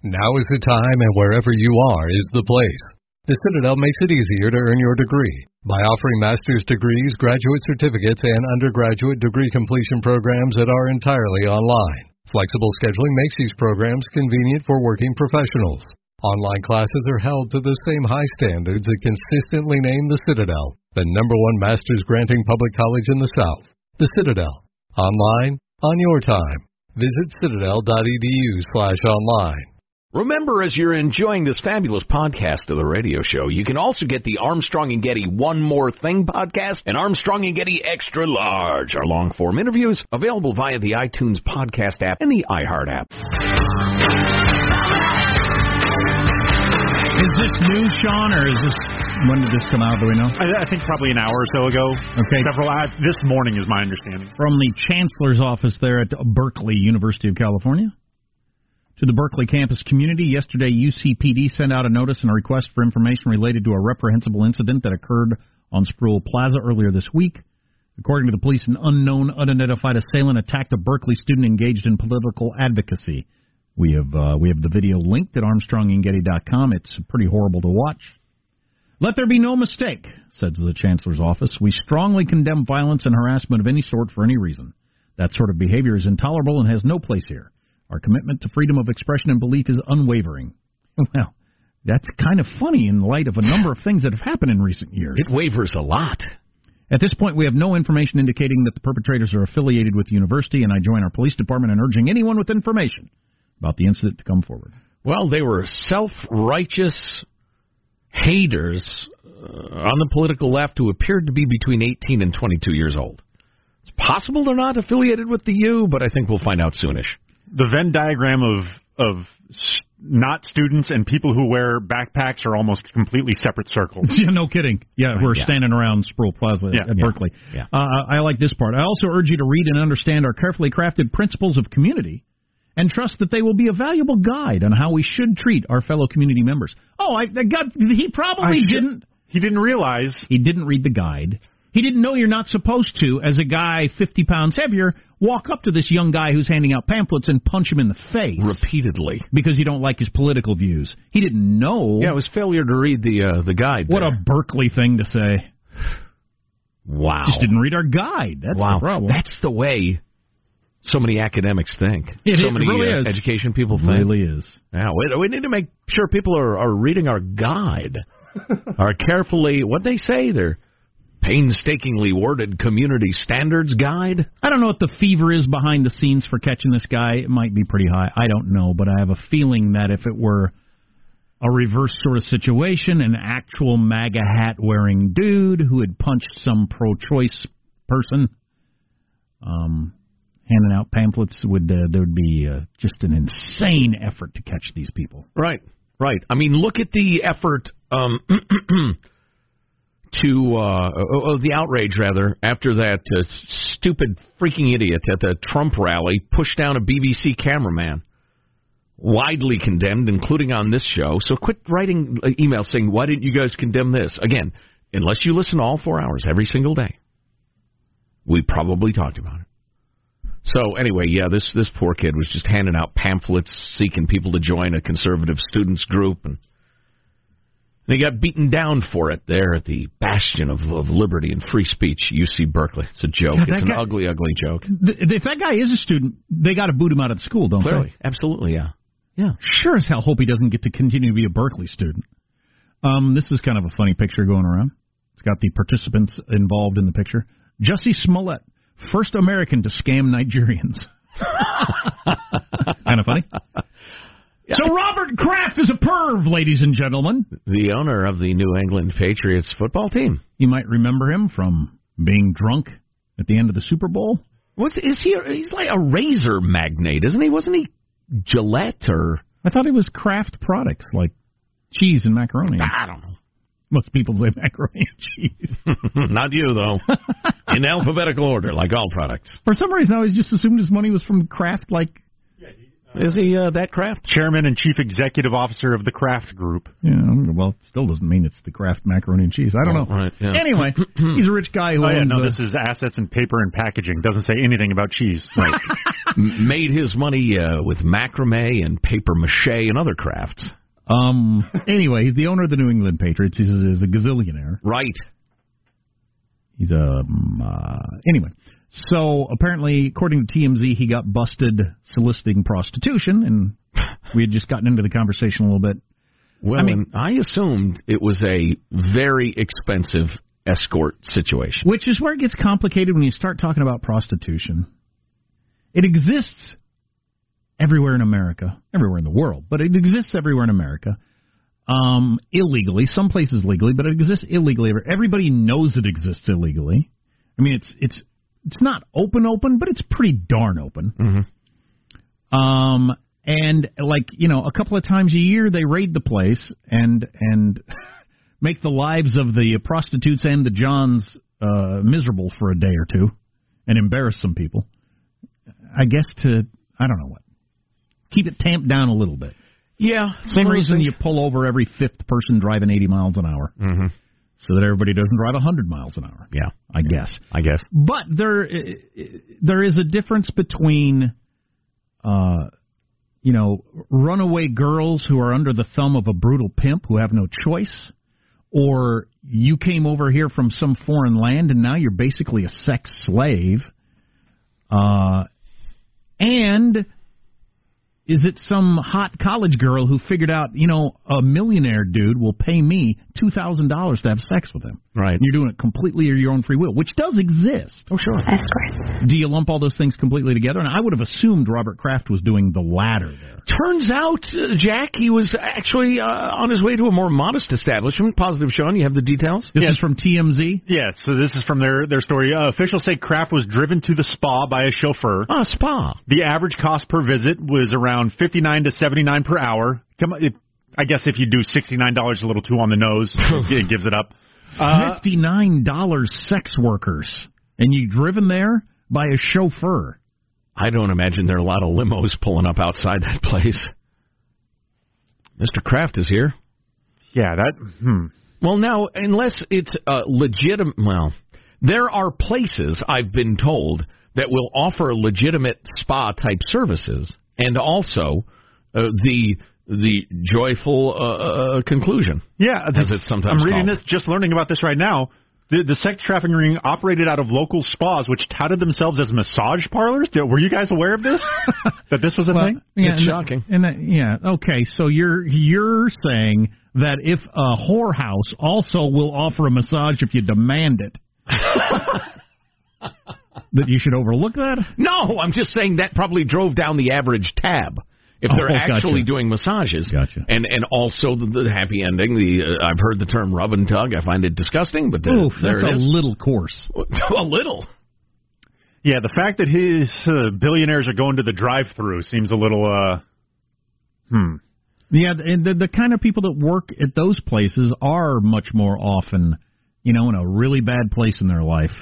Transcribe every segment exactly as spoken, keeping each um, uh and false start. Now is the time, and wherever you are is the place. The Citadel makes it easier to earn your degree by offering master's degrees, graduate certificates, and undergraduate degree completion programs that are entirely online. Flexible scheduling makes these programs convenient for working professionals. Online classes are held to the same high standards that consistently name the Citadel the number one master's granting public college in the South. The Citadel. Online, on your time. Visit citadel dot e d u slash online. Remember, as you're enjoying this fabulous podcast of the radio show, you can also get the Armstrong and Getty One More Thing podcast and Armstrong and Getty Extra Large, our long-form interviews, available via the iTunes podcast app and the iHeart app. Is this new, Sean, or is this... When did this come out, do we know? I, I think probably an hour or so ago. Okay. Several, I, this morning is my understanding. From the chancellor's office there at Berkeley, University of California, to the Berkeley campus community, yesterday U C P D sent out a notice and a request for information related to a reprehensible incident that occurred on Sproul Plaza earlier this week. According to the police, an unknown, unidentified assailant attacked a Berkeley student engaged in political advocacy. We have uh, we have the video linked at armstrong and getty dot com. It's pretty horrible to watch. Let there be no mistake, says the chancellor's office. We strongly condemn violence and harassment of any sort for any reason. That sort of behavior is intolerable and has no place here. Our commitment to freedom of expression and belief is unwavering. Well, that's kind of funny in light of a number of things that have happened in recent years. It wavers a lot. At this point, we have no information indicating that the perpetrators are affiliated with the university, and I join our police department in urging anyone with information about the incident to come forward. Well, they were self-righteous haters uh, on the political left who appeared to be between eighteen and twenty-two years old. It's possible they're not affiliated with the U, but I think we'll find out soonish. The Venn diagram of of not students and people who wear backpacks are almost completely separate circles. Yeah, no kidding. Yeah, we're yeah. standing around Sproul Plaza yeah, at yeah, Berkeley. Yeah. Uh, I like this part. I also urge you to read and understand our carefully crafted principles of community and trust that they will be a valuable guide on how we should treat our fellow community members. Oh, I, I got, he probably I didn't. He didn't realize. He didn't read the guide. He didn't know you're not supposed to, as a guy fifty pounds heavier, walk up to this young guy who's handing out pamphlets and punch him in the face. Repeatedly. Because you don't like his political views. He didn't know. Yeah, it was failure to read the uh, the guide. What there. A Berkeley thing to say. Wow. Just didn't read our guide. That's wow. the problem. That's the way so many academics think. It, so it many really uh, education people think. It really is. Yeah, we, we need to make sure people are, are reading our guide. Are carefully, what they say, they're... painstakingly worded community standards guide. I don't know what the fever is behind the scenes for catching this guy. It might be pretty high. I don't know, but I have a feeling that if it were a reverse sort of situation, an actual MAGA hat-wearing dude who had punched some pro-choice person, um, handing out pamphlets, would uh, there would be uh, just an insane effort to catch these people. Right, right. I mean, look at the effort... Um, to uh, oh, oh, the outrage, rather, after that uh, stupid freaking idiot at the Trump rally pushed down a B B C cameraman, widely condemned, including on this show. So quit writing uh, emails saying, why didn't you guys condemn this? Again, unless you listen all four hours every single day, we probably talked about it. So anyway, yeah, this, this poor kid was just handing out pamphlets, seeking people to join a conservative students group, and they got beaten down for it there at the bastion of, of liberty and free speech, U C Berkeley. It's a joke. Yeah, it's an guy, ugly, ugly joke. Th- if that guy is a student, they got to boot him out of the school, don't Clearly. They? Absolutely, yeah. Yeah. Sure as hell hope he doesn't get to continue to be a Berkeley student. Um, this is kind of a funny picture going around. It's got the participants involved in the picture. Jussie Smollett, first American to scam Nigerians. Kind of funny. So Robert Kraft is a perv, ladies and gentlemen. The owner of the New England Patriots football team. You might remember him from being drunk at the end of the Super Bowl. What's is he? He's like a razor magnate, isn't he? Wasn't he Gillette or? I thought he was Kraft products like cheese and macaroni. I don't know. Most people say macaroni and cheese. Not you, though. In alphabetical order, like all products. For some reason, I always just assumed his money was from Kraft, like. Is he uh, that Kraft? Chairman and Chief Executive Officer of the Kraft Group. Yeah, well, it still doesn't mean it's the Kraft macaroni and cheese. I don't oh, know. Right, yeah. Anyway, he's a rich guy who oh, yeah, owns... No, a... this is assets and paper and packaging. Doesn't say anything about cheese. Right. Made his money uh, with macrame and paper mache and other crafts. Um. Anyway, he's the owner of the New England Patriots. He's, he's a gazillionaire. Right. He's a... Um, uh, anyway... So, apparently, according to T M Z, he got busted soliciting prostitution, and we had just gotten into the conversation a little bit. Well, I mean, I assumed it was a very expensive escort situation. Which is where it gets complicated when you start talking about prostitution. It exists everywhere in America, everywhere in the world, but it exists everywhere in America, um, illegally, some places legally, but it exists illegally. Everybody knows it exists illegally. I mean, it's it's... It's not open, open, but it's pretty darn open. Mm-hmm. Um, and, like, you know, a couple of times a year they raid the place and and make the lives of the prostitutes and the Johns uh, miserable for a day or two and embarrass some people. I guess to, I don't know what, keep it tamped down a little bit. Yeah. Same reason things. You pull over every fifth person driving eighty miles an hour. Mm-hmm. So that everybody doesn't drive one hundred miles an hour. Yeah. I guess. I guess. But there, there is a difference between, uh, you know, runaway girls who are under the thumb of a brutal pimp who have no choice, or you came over here from some foreign land and now you're basically a sex slave. Uh, and... Is it some hot college girl who figured out, you know, a millionaire dude will pay me two thousand dollars to have sex with him? Right. And you're doing it completely of your own free will, which does exist. Oh, sure. That's great. Do you lump all those things completely together? And I would have assumed Robert Kraft was doing the latter there. Turns out, uh, Jack, he was actually uh, on his way to a more modest establishment. Positive, Sean, you have the details? This yes. is from T M Z? Yeah, so this is from their, their story. Uh, officials say Kraft was driven to the spa by a chauffeur. Ah, spa. The average cost per visit was around fifty-nine to seventy-nine per hour. Come on, it, I guess if you do sixty-nine dollars a little too on the nose, it gives it up. Uh, fifty-nine dollars sex workers, and you driven there by a chauffeur. I don't imagine there are a lot of limos pulling up outside that place. Mister Kraft is here. Yeah, that... Hmm. Well, now, unless it's uh, legitimate... Well, There are places, I've been told, that will offer legitimate spa-type services, and also uh, the the joyful uh, uh, conclusion. Yeah, as it's sometimes I'm reading called. This, just learning about this right now. The, the sex trafficking ring operated out of local spas, which touted themselves as massage parlors. Were you guys aware of this? That this was a well, thing? Yeah, it's and shocking. That, and that, yeah, okay. So you're you're saying that if a whorehouse also will offer a massage if you demand it, that you should overlook that? No, I'm just saying that probably drove down the average tab. If they're oh, actually gotcha. doing massages, gotcha. and and also the, the happy ending, the uh, I've heard the term rub and tug. I find it disgusting, but the, Oof, there that's it is. a little coarse. A little. Yeah, the fact that his uh, billionaires are going to the drive-thru seems a little. Uh, hmm. Yeah, and the, the kind of people that work at those places are much more often, you know, in a really bad place in their life,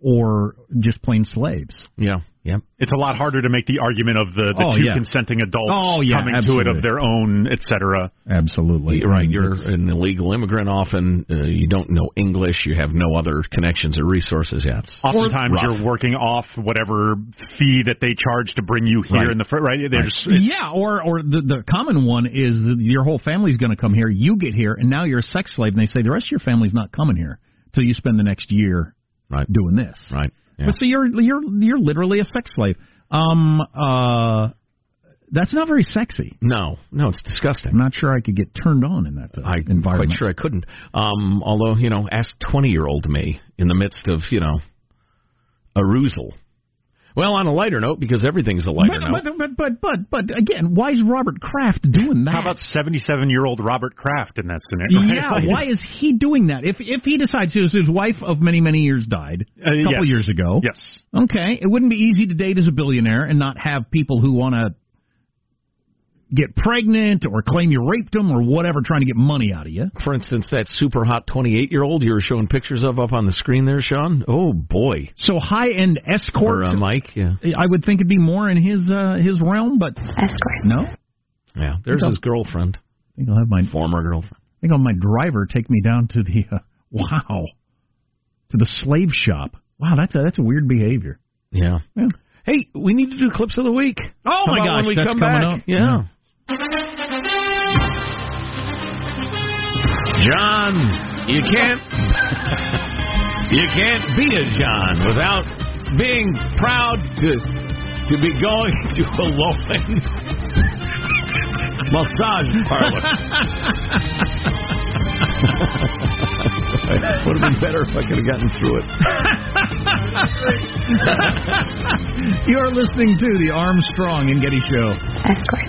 or just plain slaves. Yeah. Yeah, it's a lot harder to make the argument of the, the oh, two yeah. consenting adults oh, yeah, coming absolutely. to it of their own, et cetera. Absolutely. Right. I mean, you're an illegal immigrant often. Uh, you don't know English. You have no other connections or resources yet. Oftentimes rough. you're working off whatever fee that they charge to bring you here. Right. in the fr- Right. right. Just, yeah, or, or the, the common one is your whole family's going to come here. You get here, and now you're a sex slave, and they say the rest of your family's not coming here until you spend the next year right. doing this. Right. Yeah. But so you're you're you're literally a sex slave. Um, uh, that's not very sexy. No, no, it's disgusting. I'm not sure I could get turned on in that I, environment. I'm quite sure I couldn't. Um, although you know, ask twenty-year-old me in the midst of you know, arousal. Well, on a lighter note, because everything's a lighter but, note. But, but but but but again, why is Robert Kraft doing that? How about seventy-seven-year-old Robert Kraft in that scenario? Yeah, why is he doing that? If if he decides his his wife of many many years died a couple uh, yes. years ago. Yes. Okay, it wouldn't be easy to date as a billionaire and not have people who want to get pregnant or claim you raped them or whatever, trying to get money out of you. For instance, that super hot twenty-eight-year-old you were showing pictures of up on the screen there, Sean. Oh, boy. So high-end escorts. Or uh, Mike, yeah. I would think it'd be more in his uh, his realm, but escorts. No? Yeah, there's his girlfriend. I think I'll have my former girlfriend. I think I'll have my driver take me down to the, uh, wow, to the slave shop. Wow, that's a, that's a weird behavior. Yeah. yeah. Hey, we need to do Clips of the Week. Oh, How my gosh, when we that's come coming back? up. Yeah. yeah. John, you can't you can't beat a John without being proud to to be going to a low-end massage parlor. It would have been better if I could have gotten through it. You're listening to the Armstrong and Getty Show. Of course.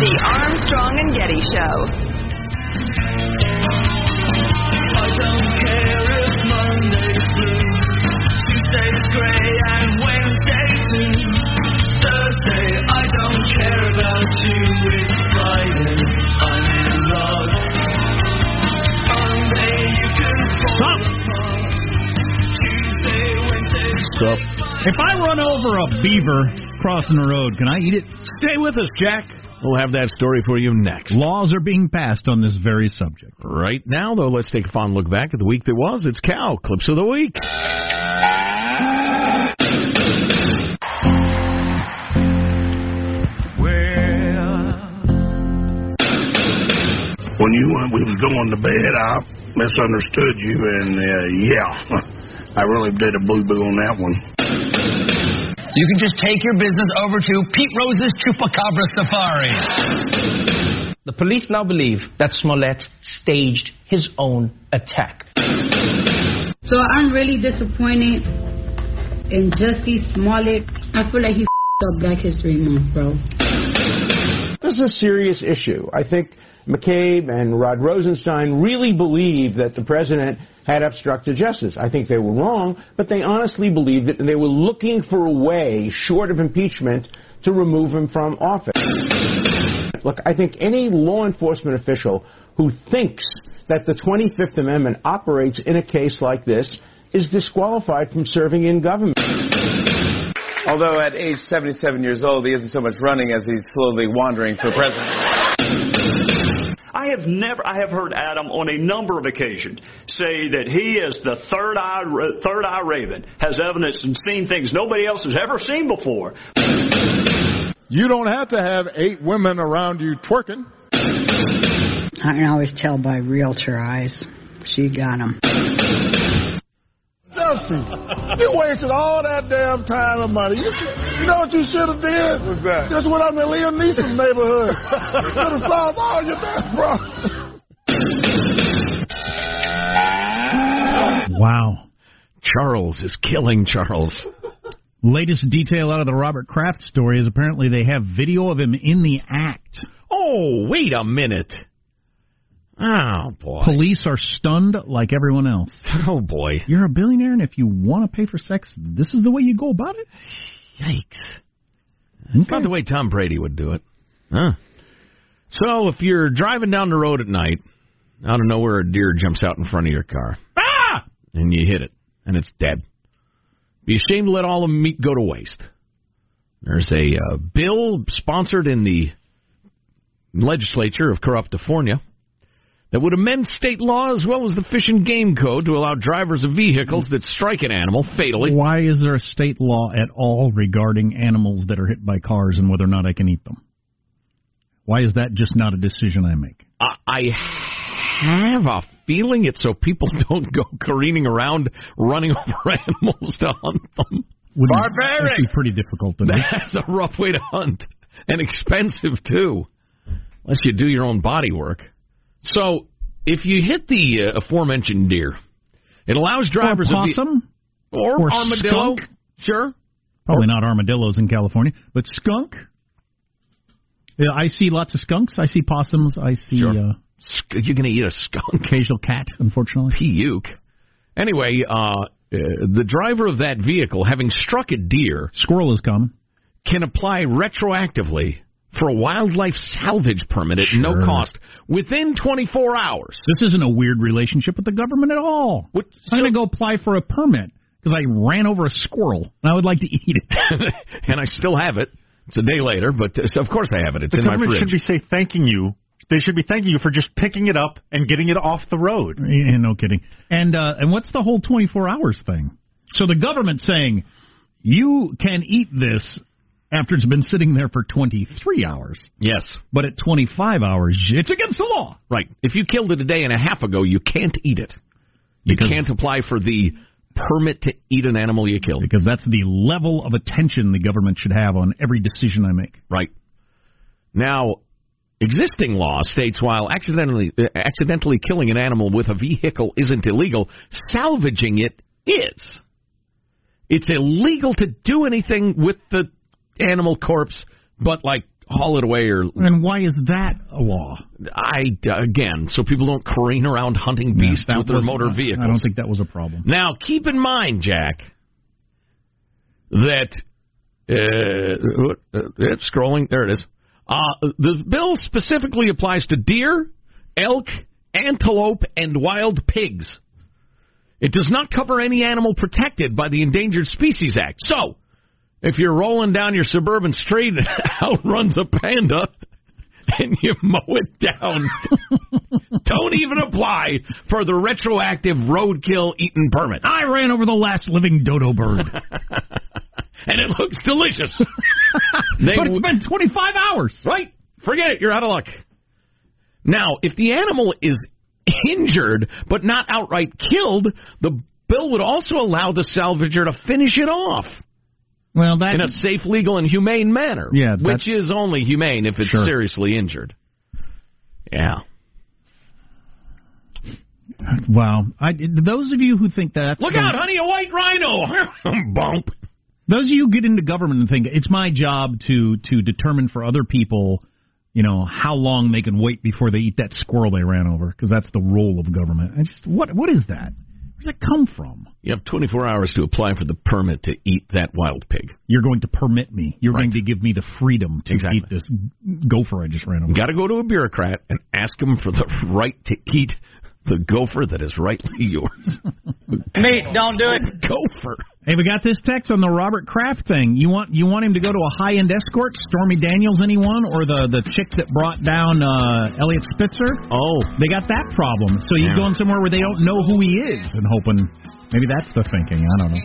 The Armstrong and Getty Show. I don't care if Monday's blue, Tuesday's gray, and Wednesday's blue. Thursday, I don't care about you, it's Friday, I'm in love. Monday, you can fall apart. Tuesday, Wednesday, Stop. If I run over a beaver crossing the road, can I eat it? Stay with us, Jack. We'll have that story for you next. Laws are being passed on this very subject. Right now, though, let's take a fond look back at the week that was. It's Cal Clips of the Week. When you went, we was going to bed, I misunderstood you, and uh, yeah, I really did a boo-boo on that one. You can just take your business over to Pete Rose's Chupacabra Safari. The police now believe that Smollett staged his own attack. So I'm really disappointed in Jussie Smollett. I feel like he f***ed up Black History Month, bro. This is a serious issue. I think McCabe and Rod Rosenstein really believed that the president had obstructed justice. I think they were wrong, but they honestly believed it, and they were looking for a way, short of impeachment, to remove him from office. Look, I think any law enforcement official who thinks that the twenty-fifth Amendment operates in a case like this is disqualified from serving in government. Although at age seventy-seven years old, he isn't so much running as he's slowly wandering for president. I have never, I have heard Adam on a number of occasions say that he is the third eye, third eye raven, has evidence and seen things nobody else has ever seen before. You don't have to have eight women around you twerking. I can always tell by realtor eyes. She got them. Jussie, you wasted all that damn time and money. You, you know what you should have did? What's that? Just went up in Liam Neeson's neighborhood. You should have solved all your death, bro. Wow. Charles is killing Charles. Latest detail out of the Robert Kraft story is apparently they have video of him in the act. Oh, wait a minute. Oh, boy. Police are stunned like everyone else. Oh, boy. You're a billionaire, and if you want to pay for sex, this is the way you go about it? Yikes. It's okay. Not the way Tom Brady would do it. Huh. So if you're driving down the road at night, out of nowhere, a deer jumps out in front of your car. Ah! And you hit it, and it's dead. Be ashamed to let all the meat go to waste. There's a uh, bill sponsored in the legislature of Corruptifornia that would amend state law as well as the Fish and Game Code to allow drivers of vehicles that strike an animal fatally. Why is there a state law at all regarding animals that are hit by cars and whether or not I can eat them? Why is that just not a decision I make? I have a feeling it's so people don't go careening around running over animals to hunt them. Wouldn't Barbaric! That'd be pretty difficult to do. That's a rough way to hunt. And expensive, too. Unless you do your own body work. So, if you hit the uh, aforementioned deer, it allows drivers... Or possum? Of the, or, or armadillo? Skunk? Sure. Probably or, not armadillos in California, but skunk? Yeah, I see lots of skunks. I see possums. I see... Sure. Uh, Sk- you're going to eat a skunk? Occasional cat, unfortunately. Puke. Anyway, uh, uh, the driver of that vehicle, having struck a deer... Squirrel is common. ...can apply retroactively... for a wildlife salvage permit at sure. no cost within twenty-four hours. This isn't a weird relationship with the government at all. What, I'm so, going to go apply for a permit because I ran over a squirrel and I would like to eat it. And I still have it. It's a day later, but uh, so of course I have it. It's the in my fridge. The government should be say thanking you. They should be thanking you for just picking it up and getting it off the road. Yeah, no kidding. And uh, and what's the whole twenty-four hours thing? So the government saying you can eat this. After it's been sitting there for twenty-three hours. Yes. But at twenty-five hours, it's against the law. Right. If you killed it a day and a half ago, you can't eat it. You because can't apply for the permit to eat an animal you killed. Because that's the level of attention the government should have on every decision I make. Right. Now, existing law states while accidentally, uh, accidentally killing an animal with a vehicle isn't illegal, salvaging it is. It's illegal to do anything with the animal corpse, but like haul it away or. And why is that a law? I again, so people don't careen around hunting beasts yeah, with their motor not, vehicles. I don't think that was a problem. Now, keep in mind, Jack, that uh, it's scrolling. There it is. Uh, the bill specifically applies to deer, elk, antelope, and wild pigs. It does not cover any animal protected by the Endangered Species Act. So. If you're rolling down your suburban street and out runs a panda and you mow it down, don't even apply for the retroactive roadkill eating permit. I ran over the last living dodo bird. And it looks delicious. they, but it's been twenty-five hours. Right? Forget it. You're out of luck. Now, if the animal is injured but not outright killed, the bill would also allow the salvager to finish it off. Well, that in a safe, legal, and humane manner, yeah, which is only humane if it's sure. seriously injured. Yeah. Wow. I, those of you who think that's... Look out, honey, a white rhino! Bump. Those of you who get into government and think, it's my job to, to determine for other people, you know, how long they can wait before they eat that squirrel they ran over, because that's the role of government. I just what What is that? Where does it come from? You have twenty-four hours to apply for the permit to eat that wild pig. You're going to permit me. You're right. going to give me the freedom to exactly. eat this gopher I just ran over. Got to go to a bureaucrat and ask him for the right to eat the gopher that is rightly yours. Meat, don't do it. Gopher. Hey, we got this text on the Robert Kraft thing. You want you want him to go to a high-end escort? Stormy Daniels, anyone? Or the, the chick that brought down uh, Elliot Spitzer? Oh. They got that problem. So he's yeah. going somewhere where they don't know who he is and hoping. Maybe that's the thinking. I don't know.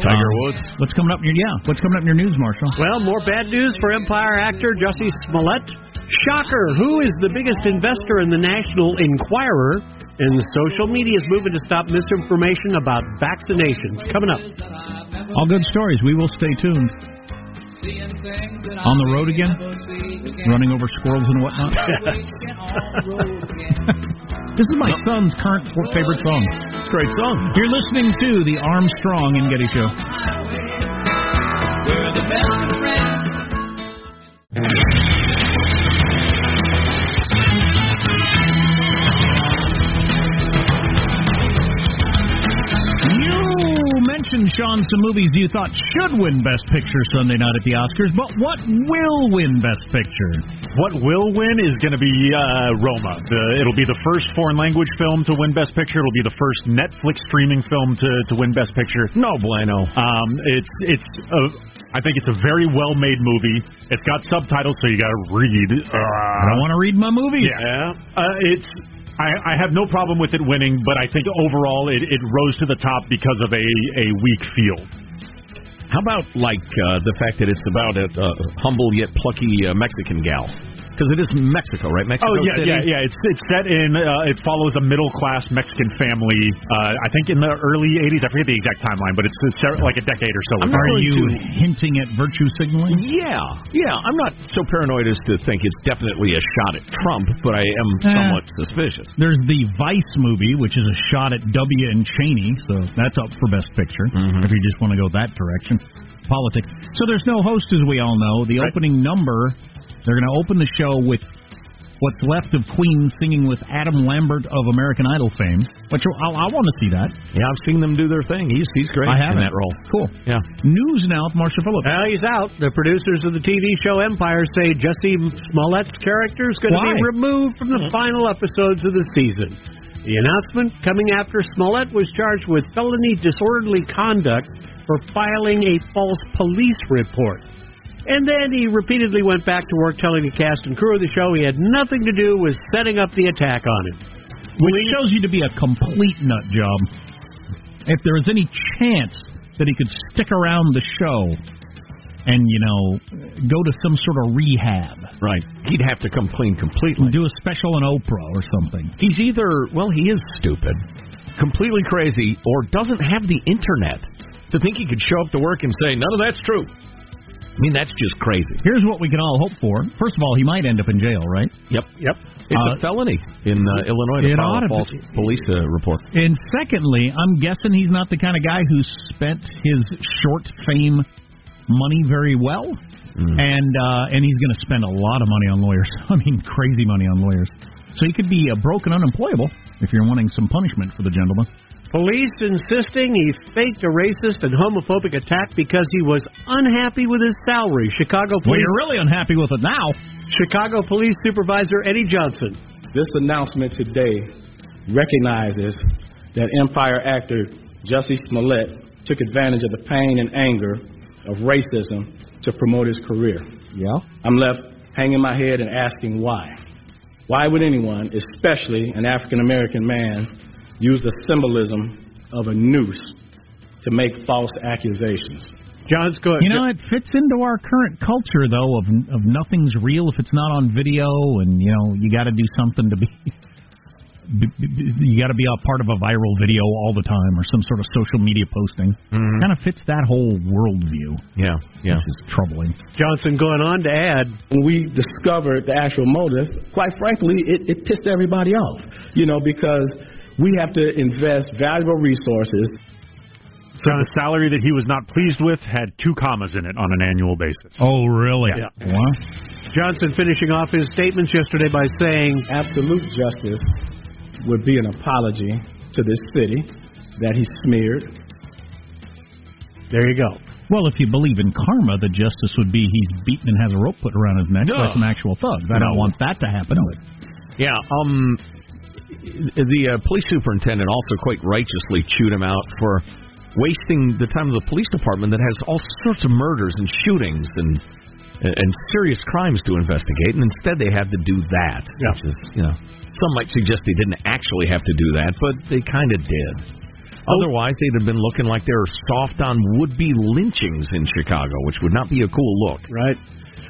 Tiger Woods. Um, what's coming up in your, yeah, what's coming up in your news, Marshall? Well, more bad news for Empire actor Jussie Smollett. Shocker, who is the biggest investor in the National Enquirer? And social media is moving to stop misinformation about vaccinations. Coming up. All good stories. We will stay tuned. On the road again? Running over squirrels and whatnot? This is my son's current favorite song. It's a great song. You're listening to the Armstrong and Getty Show. We're the best of friends. Sean, some movies you thought should win Best Picture Sunday night at the Oscars, but what will win Best Picture? What will win is going to be uh, Roma. The, it'll be the first foreign language film to win Best Picture. It'll be the first Netflix streaming film to, to win Best Picture. No bueno. Um, it's it's. A, I think it's a very well-made movie. It's got subtitles, so you got to read. Uh, I don't want to read my movie. Yeah, uh, it's. I, I have no problem with it winning, but I think overall it, it rose to the top because of a, a weak field. How about, like, uh, the fact that it's about a uh, humble yet plucky uh, Mexican gal? Because it is Mexico, right? Mexico oh, yeah, City? yeah, yeah. It's it's set in, uh, it follows a middle-class Mexican family, uh, I think in the early eighties. I forget the exact timeline, but it's, it's like a decade or so. I'm Are you to... hinting at virtue signaling? Yeah, yeah. I'm not so paranoid as to think it's definitely a shot at Trump, but I am eh, somewhat suspicious. There's the Vice movie, which is a shot at W and Cheney, so that's up for Best Picture, mm-hmm. if you just want to go that direction. Politics. So there's no host, as we all know. The right. opening number... They're going to open the show with what's left of Queen singing with Adam Lambert of American Idol fame. Which I, I want to see that. Yeah, I've seen them do their thing. He's he's great I in that role. Cool. Yeah. News now with Marsha Phillips. Well, he's out. The producers of the T V show Empire say Jussie Smollett's character is going Why? to be removed from the final episodes of the season. The announcement coming after Smollett was charged with felony disorderly conduct for filing a false police report. And then he repeatedly went back to work telling the cast and crew of the show he had nothing to do with setting up the attack on him. Which shows you to be a complete nut job. If there was any chance that he could stick around the show and, you know, go to some sort of rehab. Right. He'd have to come clean completely. Do a special on Oprah or something. He's either, well, he is stupid, completely crazy, or doesn't have the internet to think he could show up to work and say, none of that's true. I mean, that's just crazy. Here's what we can all hope for. First of all, he might end up in jail, right? Yep, yep. It's uh, a felony in uh, Illinois to file a false police uh, report. And secondly, I'm guessing he's not the kind of guy who spent his short fame money very well, mm. and uh, and he's going to spend a lot of money on lawyers. I mean, crazy money on lawyers. So he could be uh, broke and unemployable if you're wanting some punishment for the gentleman. Police insisting he faked a racist and homophobic attack because he was unhappy with his salary. Chicago police. Well, you're really unhappy with it now. Chicago Police Supervisor Eddie Johnson. This announcement today recognizes that Empire actor Jussie Smollett took advantage of the pain and anger of racism to promote his career. Yeah. I'm left hanging my head and asking why. Why would anyone, especially an African-American man, use the symbolism of a noose to make false accusations? John's good. You know, it fits into our current culture, though, of of nothing's real if it's not on video, and, you know, you got to do something to be... You got to be a part of a viral video all the time or some sort of social media posting. Mm-hmm. Kind of fits that whole worldview. Yeah, yeah. Which is troubling. Johnson going on to add. When we discovered the actual motive, quite frankly, it, it pissed everybody off, you know, because... We have to invest valuable resources. So the salary that he was not pleased with had two commas in it on an annual basis. Oh, really? Yeah. Yeah. What? Johnson finishing off his statements yesterday by saying, absolute justice would be an apology to this city that he smeared. There you go. Well, if you believe in karma, the justice would be he's beaten and has a rope put around his neck no. by some actual thugs. I no. don't want that to happen. No. Yeah, um, the uh, police superintendent also quite righteously chewed him out for wasting the time of the police department that has all sorts of murders and shootings and and serious crimes to investigate, and instead they have to do that. Yeah. Which is, you know, some might suggest they didn't actually have to do that, but they kind of did. Otherwise, they'd have been looking like they were soft on would-be lynchings in Chicago, which would not be a cool look. Right.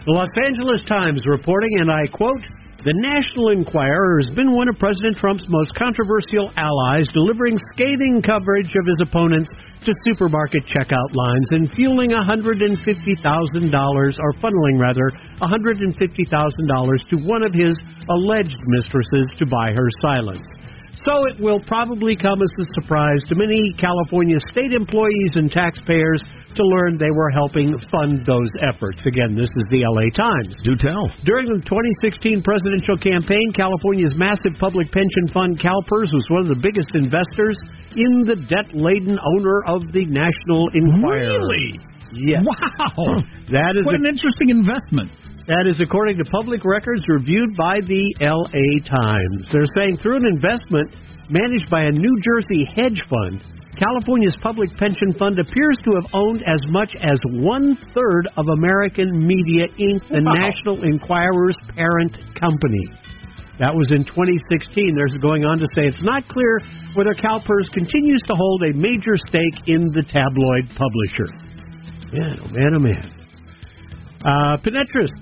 The Los Angeles Times reporting, and I quote, "The National Enquirer has been one of President Trump's most controversial allies, delivering scathing coverage of his opponents to supermarket checkout lines and fueling one hundred fifty thousand dollars, or funneling rather, one hundred fifty thousand dollars to one of his alleged mistresses to buy her silence. So it will probably come as a surprise to many California state employees and taxpayers to learn they were helping fund those efforts." Again, this is the L A Times. Do tell. During the twenty sixteen presidential campaign, California's massive public pension fund, CalPERS, was one of the biggest investors in the debt-laden owner of the National Enquirer. Really? Yes. Wow. That is what a, an interesting investment. That is according to public records reviewed by the L A Times. They're saying through an investment managed by a New Jersey hedge fund, California's public pension fund appears to have owned as much as one-third of American Media, Incorporated, the wow. National Enquirer's parent company. That was in twenty sixteen. They're going on to say it's not clear whether CalPERS continues to hold a major stake in the tabloid publisher. Man, oh man, oh man. Uh, Pinterest,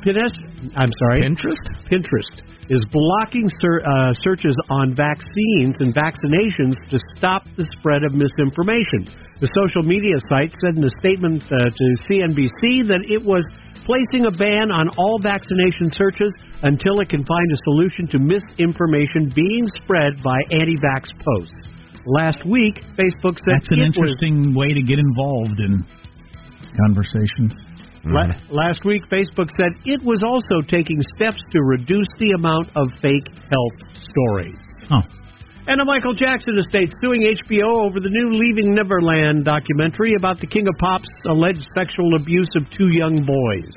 Pinterest, I'm sorry. Pinterest? Pinterest is blocking ser- uh, searches on vaccines and vaccinations to stop the spread of misinformation. The social media site said in a statement uh, to C N B C that it was placing a ban on all vaccination searches until it can find a solution to misinformation being spread by anti-vax posts. Last week, Facebook said That's an it interesting was, way to get involved in conversations. Last week, Facebook said it was also taking steps to reduce the amount of fake health stories. Oh. And a Michael Jackson estate suing H B O over the new Leaving Neverland documentary about the King of Pop's alleged sexual abuse of two young boys.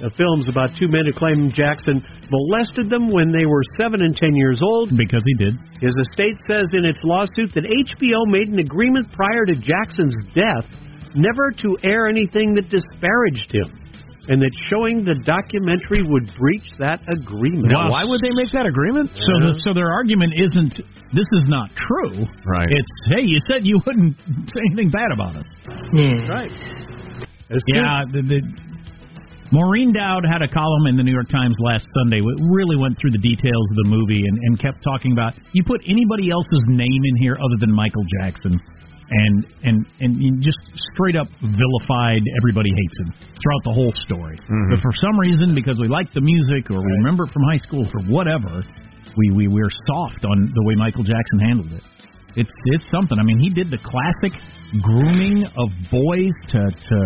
The film's about two men who claim Jackson molested them when they were seven and ten years old. Because he did. His estate says in its lawsuit that H B O made an agreement prior to Jackson's death never to air anything that disparaged him, and that showing the documentary would breach that agreement. Now, why would they make that agreement? Yeah. So the, so their argument isn't, this is not true. Right. It's, hey, you said you wouldn't say anything bad about us. Yeah. Right. That's yeah, the, the, Maureen Dowd had a column in the New York Times last Sunday. It really went through the details of the movie and, and kept talking about, you put anybody else's name in here other than Michael Jackson, And and and you just straight up vilified everybody hates him throughout the whole story. Mm-hmm. But for some reason, because we like the music or we remember it from high school or whatever, we, we we're soft on the way Michael Jackson handled it. It's it's something. I mean, he did the classic grooming of boys to to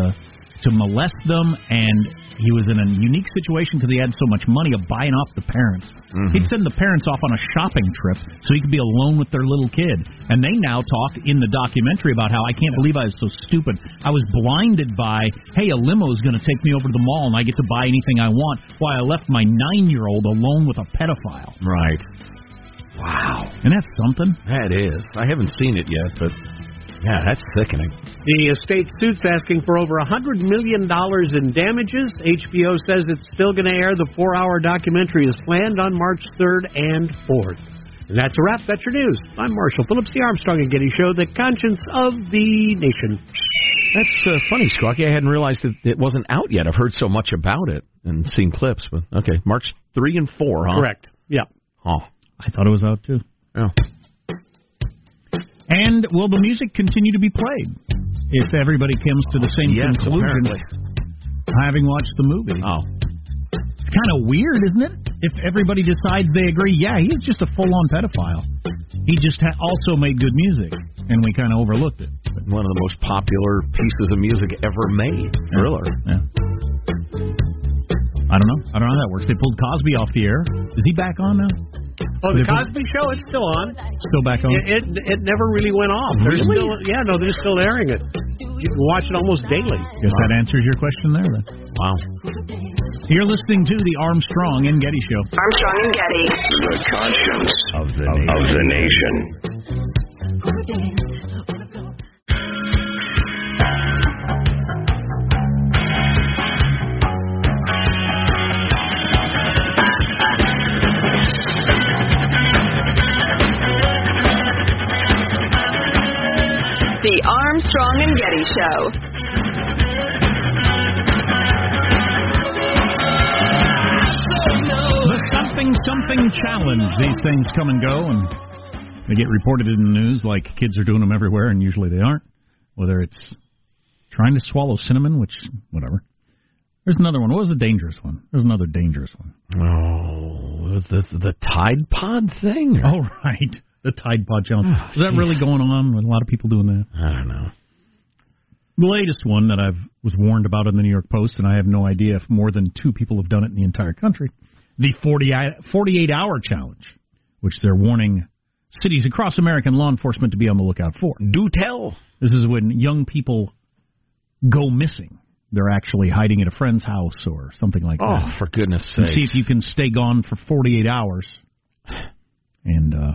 to molest them, and he was in a unique situation because he had so much money of buying off the parents. Mm-hmm. He'd send the parents off on a shopping trip so he could be alone with their little kid. And they now talk in the documentary about how, I can't believe I was so stupid. I was blinded by, hey, a limo is going to take me over to the mall and I get to buy anything I want, while I left my nine-year-old alone with a pedophile. Right. Wow. And that's something. That is. I haven't seen it yet, but... yeah, that's sickening. The estate suit's asking for over one hundred million dollars in damages. H B O says it's still going to air. The four-hour documentary is planned on March third and fourth. And that's a wrap. That's your news. I'm Marshall Phillips, the Armstrong and Getty Show, the conscience of the nation. That's uh, funny, Squawky. I hadn't realized that it wasn't out yet. I've heard so much about it and seen clips. But okay, March third and fourth, huh? Correct. Yeah. Oh, I thought it was out, too. Oh. And will the music continue to be played if everybody comes to the same yes, conclusion having watched the movie? Oh. It's kind of weird, isn't it? If everybody decides they agree, yeah, he's just a full-on pedophile. He just ha- also made good music, and we kind of overlooked it. One of the most popular pieces of music ever made. Yeah. Thriller. Yeah. I don't know. I don't know how that works. They pulled Cosby off the air. Is he back on now? Well, The Cosby Show, it's still on. Still back on? It, it, it never really went off. Really? They're still, yeah, no, they're still airing it. You can watch it almost daily. Guess wow. that answers your question there, then. Wow. You're listening to the Armstrong and Getty Show. Armstrong and Getty. The conscience of the, of, of the nation. The Armstrong and Getty Show. The something something challenge. These things come and go, and they get reported in the news like kids are doing them everywhere, and usually they aren't. Whether it's trying to swallow cinnamon, which whatever. There's another one. What was the dangerous one? There's another dangerous one. Oh, the the Tide Pod thing. Oh, right. The Tide Pod Challenge. Oh, is that geez. really going on with a lot of people doing that? I don't know. The latest one that I was warned about in the New York Post, and I have no idea if more than two people have done it in the entire country, the forty-eight-hour challenge, which they're warning cities across America and law enforcement to be on the lookout for. Do tell. This is when young people go missing. They're actually hiding at a friend's house or something like oh, that. Oh, for goodness sake. See if you can stay gone for forty-eight hours. And, uh...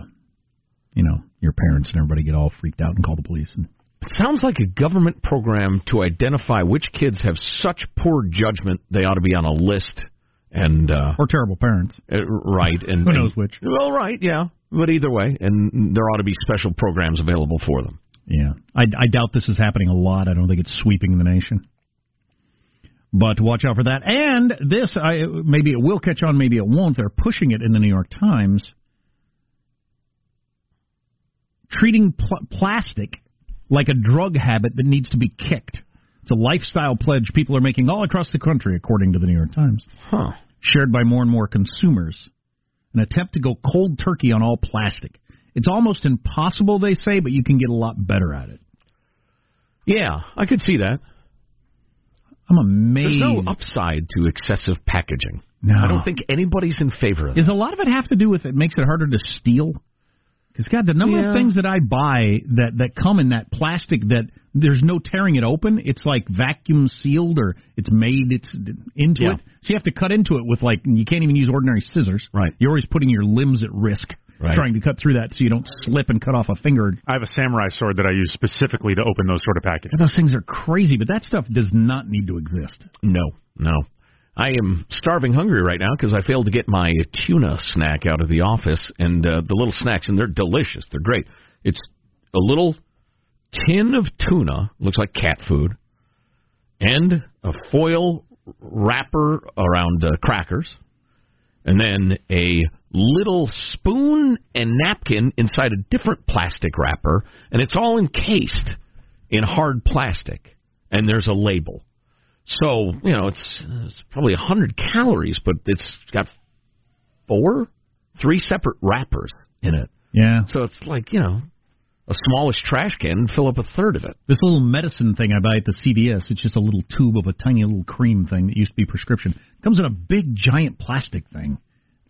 you know, your parents and everybody get all freaked out and call the police. And it sounds like a government program to identify which kids have such poor judgment they ought to be on a list. and uh, Or terrible parents. Uh, right. And, Who knows and, which. Well, right, yeah. But either way, and there ought to be special programs available for them. Yeah. I, I doubt this is happening a lot. I don't think it's sweeping the nation. But watch out for that. And this, I maybe it will catch on, maybe it won't. They're pushing it in the New York Times. Treating pl- plastic like a drug habit that needs to be kicked. It's a lifestyle pledge people are making all across the country, according to the New York Times. Huh. Shared by more and more consumers. An attempt to go cold turkey on all plastic. It's almost impossible, they say, but you can get a lot better at it. Yeah, I could see that. I'm amazed. There's no upside to excessive packaging. No. I don't think anybody's in favor of that. Does a lot of it have to do with it makes it harder to steal? Because, God, the number yeah. of things that I buy that, that come in that plastic that there's no tearing it open, it's like vacuum sealed or it's made it's into yeah. it. So you have to cut into it with, like, you can't even use ordinary scissors. Right. You're always putting your limbs at risk right. trying to cut through that so you don't slip and cut off a finger. I have a samurai sword that I use specifically to open those sort of packages. And those things are crazy, but that stuff does not need to exist. No, no. I am starving hungry right now because I failed to get my tuna snack out of the office, and uh, the little snacks, and they're delicious. They're great. It's a little tin of tuna, looks like cat food, and a foil wrapper around uh, crackers, and then a little spoon and napkin inside a different plastic wrapper, and it's all encased in hard plastic, and there's a label. So, you know, it's, it's probably one hundred calories, but it's got four, three separate wrappers in it. Yeah. So it's like, you know, a smallish trash can, fill up a third of it. This little medicine thing I buy at the C V S, it's just a little tube of a tiny little cream thing that used to be prescription. It comes in a big, giant plastic thing.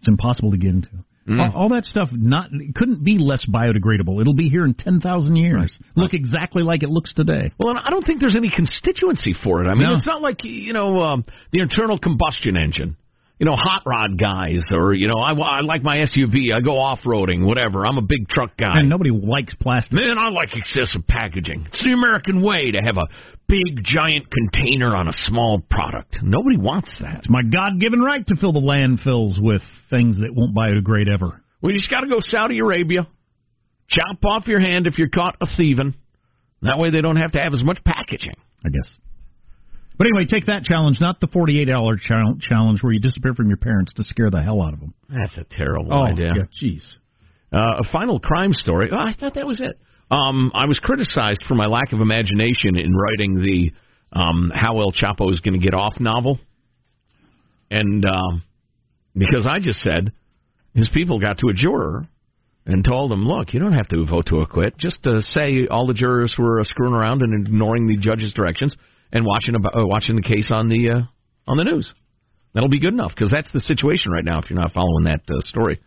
It's impossible to get into. Mm. All, all that stuff not couldn't be less biodegradable. It'll be here in ten thousand years. Right. Look right. exactly like it looks today. Well, and I don't think there's any constituency for it. I mean, no. It's not like, you know, um, the internal combustion engine. You know, hot rod guys or, you know, I, I like my S U V. I go off-roading, whatever. I'm a big truck guy. And nobody likes plastic. Man, I like excessive packaging. It's the American way to have a big, giant container on a small product. Nobody wants that. It's my God-given right to fill the landfills with things that won't biodegrade ever. We just got to go Saudi Arabia. Chop off your hand if you're caught a thieving. That way they don't have to have as much packaging. I guess. But anyway, take that challenge, not the forty-eight-hour challenge where you disappear from your parents to scare the hell out of them. That's a terrible oh, idea. Oh, yeah, jeez. Uh, a final crime story. Oh, I thought that was it. Um, I was criticized for my lack of imagination in writing the um, How El Chapo is Going to Get Off novel. And um, because I just said his people got to a juror and told him, look, you don't have to vote to acquit. Just uh, say all the jurors were uh, screwing around and ignoring the judge's directions. And watching about, uh, watching the case on the uh, on the news. That'll be good enough, because that's the situation right now if you're not following that uh, story.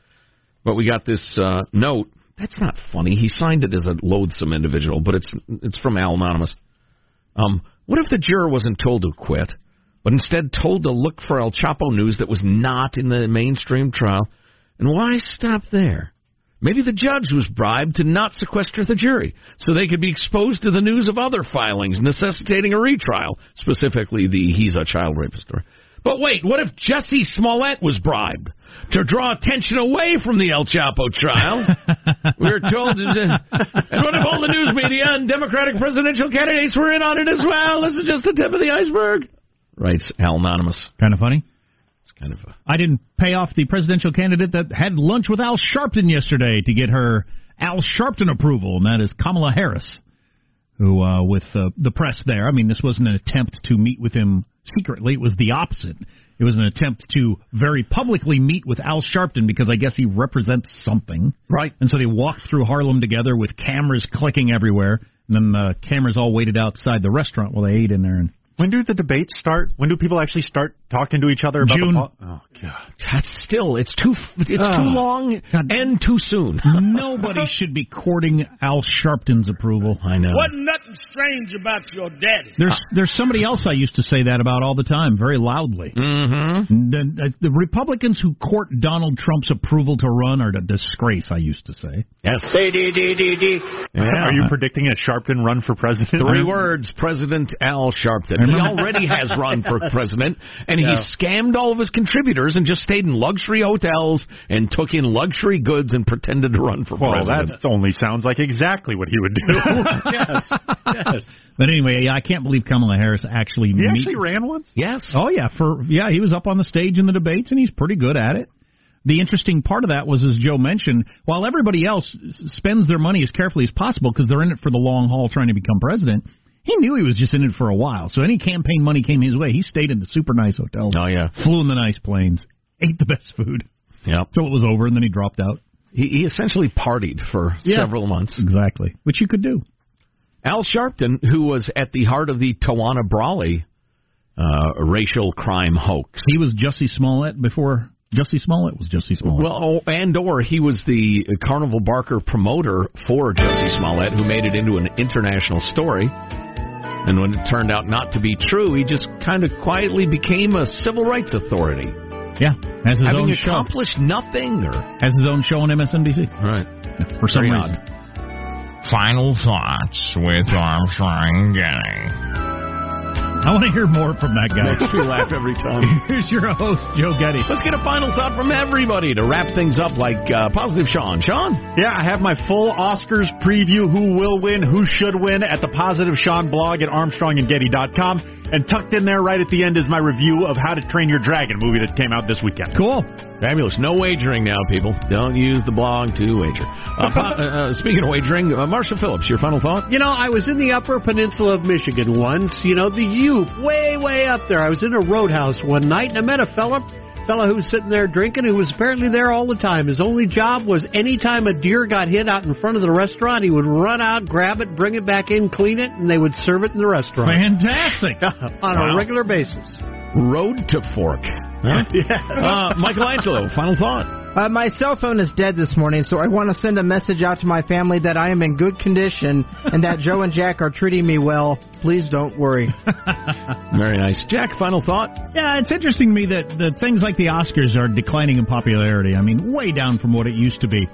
But we got this uh, note. That's not funny. He signed it as a loathsome individual, but it's it's from Al Anonymous. Um, what if the juror wasn't told to quit, but instead told to look for El Chapo news that was not in the mainstream trial? And why stop there? Maybe the judge was bribed to not sequester the jury so they could be exposed to the news of other filings necessitating a retrial, specifically the he's a child rapist story. But wait, what if Jussie Smollett was bribed to draw attention away from the El Chapo trial? We were told to, and what if all the news media and Democratic presidential candidates were in on it as well? This is just the tip of the iceberg, writes Al Anonymous. Kind of funny. Kind of a... I didn't pay off the presidential candidate that had lunch with Al Sharpton yesterday to get her Al Sharpton approval, and that is Kamala Harris, who, uh, with uh, the press there, I mean, this wasn't an attempt to meet with him secretly. It was the opposite. It was an attempt to very publicly meet with Al Sharpton because I guess he represents something. Right. And so they walked through Harlem together with cameras clicking everywhere, and then the cameras all waited outside the restaurant while they ate in there and... When do the debates start? When do people actually start talking to each other about June? The, oh, God. That's still, it's too it's oh. too long God. and too soon. Nobody should be courting Al Sharpton's approval. I know. Wasn't nothing strange about your daddy. There's there's somebody else I used to say that about all the time, very loudly. Mm-hmm. The, the Republicans who court Donald Trump's approval to run are a disgrace, I used to say. Yes. D-D-D-D-D. Yeah. Are you predicting a Sharpton run for president? Three words, President Al Sharpton. He already has run for president, and yeah. he scammed all of his contributors and just stayed in luxury hotels and took in luxury goods and pretended to run for well, president. Well, that only sounds like exactly what he would do. yes, yes. But anyway, I can't believe Kamala Harris actually... He meets. actually ran once? Yes. Oh, yeah. For yeah, he was up on the stage in the debates, and he's pretty good at it. The interesting part of that was, as Joe mentioned, while everybody else spends their money as carefully as possible because they're in it for the long haul trying to become president... He knew he was just in it for a while, so any campaign money came his way. He stayed in the super nice hotels, oh, yeah. flew in the nice planes, ate the best food yep. till it was over, and then he dropped out. He, he essentially partied for yeah. several months. Exactly, which you could do. Al Sharpton, who was at the heart of the Tawana Brawley uh, racial crime hoax. He was Jussie Smollett before Jussie Smollett was Jussie Smollett. Well, oh, and or he was the Carnival Barker promoter for Jussie Smollett, who made it into an international story. And when it turned out not to be true, he just kind of quietly became a civil rights authority. Yeah, as his Having own show. Having accomplished nothing. Or... As his own show on M S N B C. Right. For some Very reason. Odd. Final thoughts with Armstrong and Getty. I want to hear more from that guy. Makes me laugh every time. Here's your host, Joe Getty. Let's get a final thought from everybody to wrap things up like uh, Positive Sean. Sean? Yeah, I have my full Oscars preview, who will win, who should win, at the Positive Sean blog at armstrong and getty dot com. And tucked in there right at the end is my review of How to Train Your Dragon, a movie that came out this weekend. Cool. Fabulous. No wagering now, people. Don't use the blog to wager. Uh, pop, uh, speaking of wagering, uh, Marsha Phillips, your final thought? You know, I was in the Upper Peninsula of Michigan once. You know, the U, way, way up there. I was in a roadhouse one night, and I met a fella, fella who was sitting there drinking, who was apparently there all the time. His only job was any time a deer got hit out in front of the restaurant, he would run out, grab it, bring it back in, clean it, and they would serve it in the restaurant. Fantastic. On wow. a regular basis. Road to fork. Huh? Yes. Uh, Michelangelo, final thought. Uh, my cell phone is dead this morning, so I want to send a message out to my family that I am in good condition and that Joe and Jack are treating me well. Please don't worry. Very nice. Jack, final thought? Yeah, it's interesting to me that, that things like the Oscars are declining in popularity. I mean, way down from what it used to be.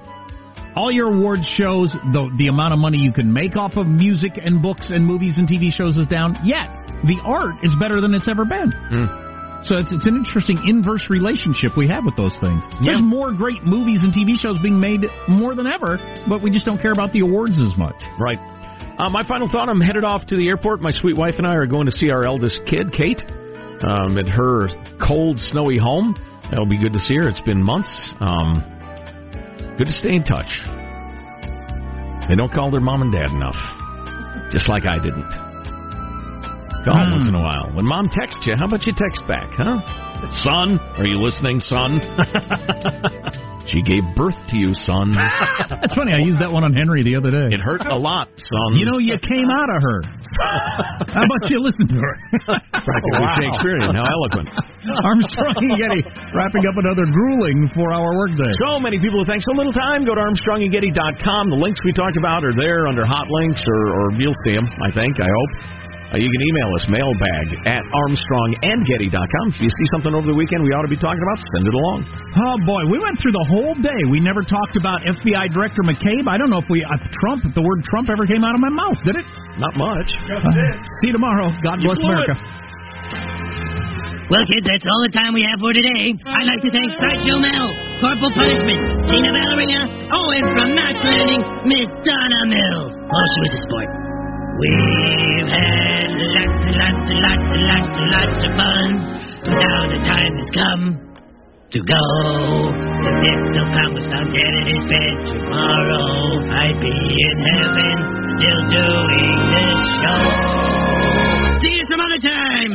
All your awards shows, the, the amount of money you can make off of music and books and movies and T V shows is down, yet the art is better than it's ever been. Mm. So it's it's an interesting inverse relationship we have with those things. There's yeah. more great movies and T V shows being made more than ever, but we just don't care about the awards as much. Right. Uh, my final thought, I'm headed off to the airport. My sweet wife and I are going to see our eldest kid, Kate, um, at her cold, snowy home. That'll be good to see her. It's been months. Um, good to stay in touch. They don't call their mom and dad enough, just like I didn't. Call once in a while. When mom texts you, how about you text back, huh? Son, are you listening, son? She gave birth to you, son. That's funny. I used that one on Henry the other day. It hurt a lot, son. You know, you came out of her. How about you listen to her? Practically wow. Shakespearean. How eloquent. Armstrong and Getty, wrapping up another grueling four-hour workday. So many people who think so little time. Go to armstrong and getty dot com. The links we talked about are there under hot links, or, or you'll see them, I think, I hope. Uh, you can email us, mailbag at armstrong and getty dot com. If you see something over the weekend we ought to be talking about, send it along. Oh, boy, we went through the whole day. We never talked about F B I Director McCabe. I don't know if we, uh, Trump, if the word Trump ever came out of my mouth, did it? Not much. Uh, see you tomorrow. God bless America. Well, kids, that's all the time we have for today. I'd like to thank Sideshow Mel, Corporal Punishment, Gina Valeria, oh, and from Knots Landing, Miss Donna Mills. Oh, she was a sport. We've had lots and lots and lots and lots and lots of fun, but now the time has come to go. The next no clown was found dead in his bed. Tomorrow I'd be in heaven, still doing this show. See you some other time!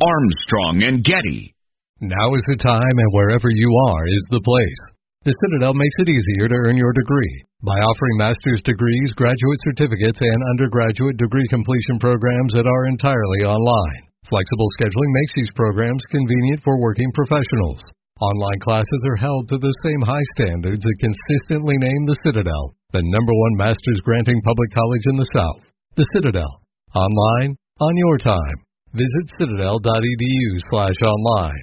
Armstrong and Getty. Now is the time, and wherever you are is the place. The Citadel makes it easier to earn your degree by offering master's degrees, graduate certificates, and undergraduate degree completion programs that are entirely online. Flexible scheduling makes these programs convenient for working professionals. Online classes are held to the same high standards that consistently name the Citadel the number one master's granting public college in the South. The Citadel. Online, on your time. Visit citadel dot e d u slash online.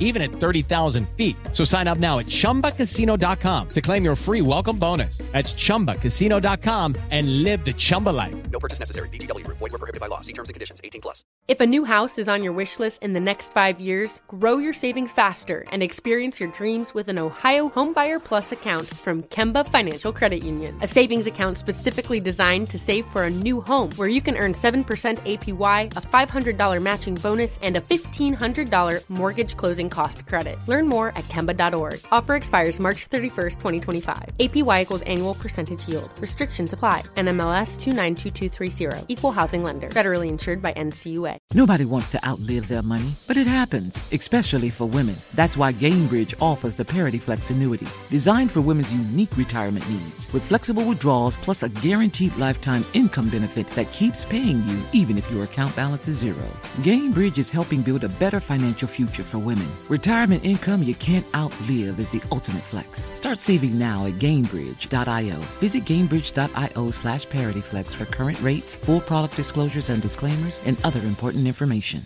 even at thirty thousand feet. So sign up now at chumba casino dot com to claim your free welcome bonus. That's chumba casino dot com and live the Chumba life. No purchase necessary. V G W. Void where prohibited by law. See terms and conditions. eighteen plus. If a new house is on your wish list in the next five years, grow your savings faster and experience your dreams with an Ohio Homebuyer Plus account from Kemba Financial Credit Union. A savings account specifically designed to save for a new home where you can earn seven percent A P Y, a five hundred dollars matching bonus, and a fifteen hundred dollars mortgage closing cost credit. Learn more at kemba dot org. Offer expires March thirty-first, twenty twenty-five. A P Y equals annual percentage yield. Restrictions apply. N M L S two nine two two three zero. Equal housing lender. Federally insured by N C U A. Nobody wants to outlive their money, but it happens, especially for women. That's why Gainbridge offers the Parity Flex annuity, designed for women's unique retirement needs, with flexible withdrawals plus a guaranteed lifetime income benefit that keeps paying you even if your account balance is zero. Gainbridge is helping build a better financial future for women. Retirement income you can't outlive is the ultimate flex. Start saving now at gainbridge dot io. Visit gainbridge dot io slash parity flex for current rates, full product disclosures and disclaimers, and other important information.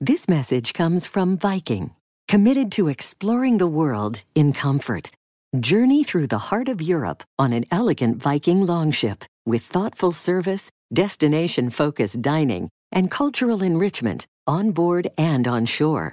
This message comes from Viking, committed to exploring the world in comfort. Journey through the heart of Europe on an elegant Viking longship with thoughtful service, destination-focused dining, and cultural enrichment on board and on shore.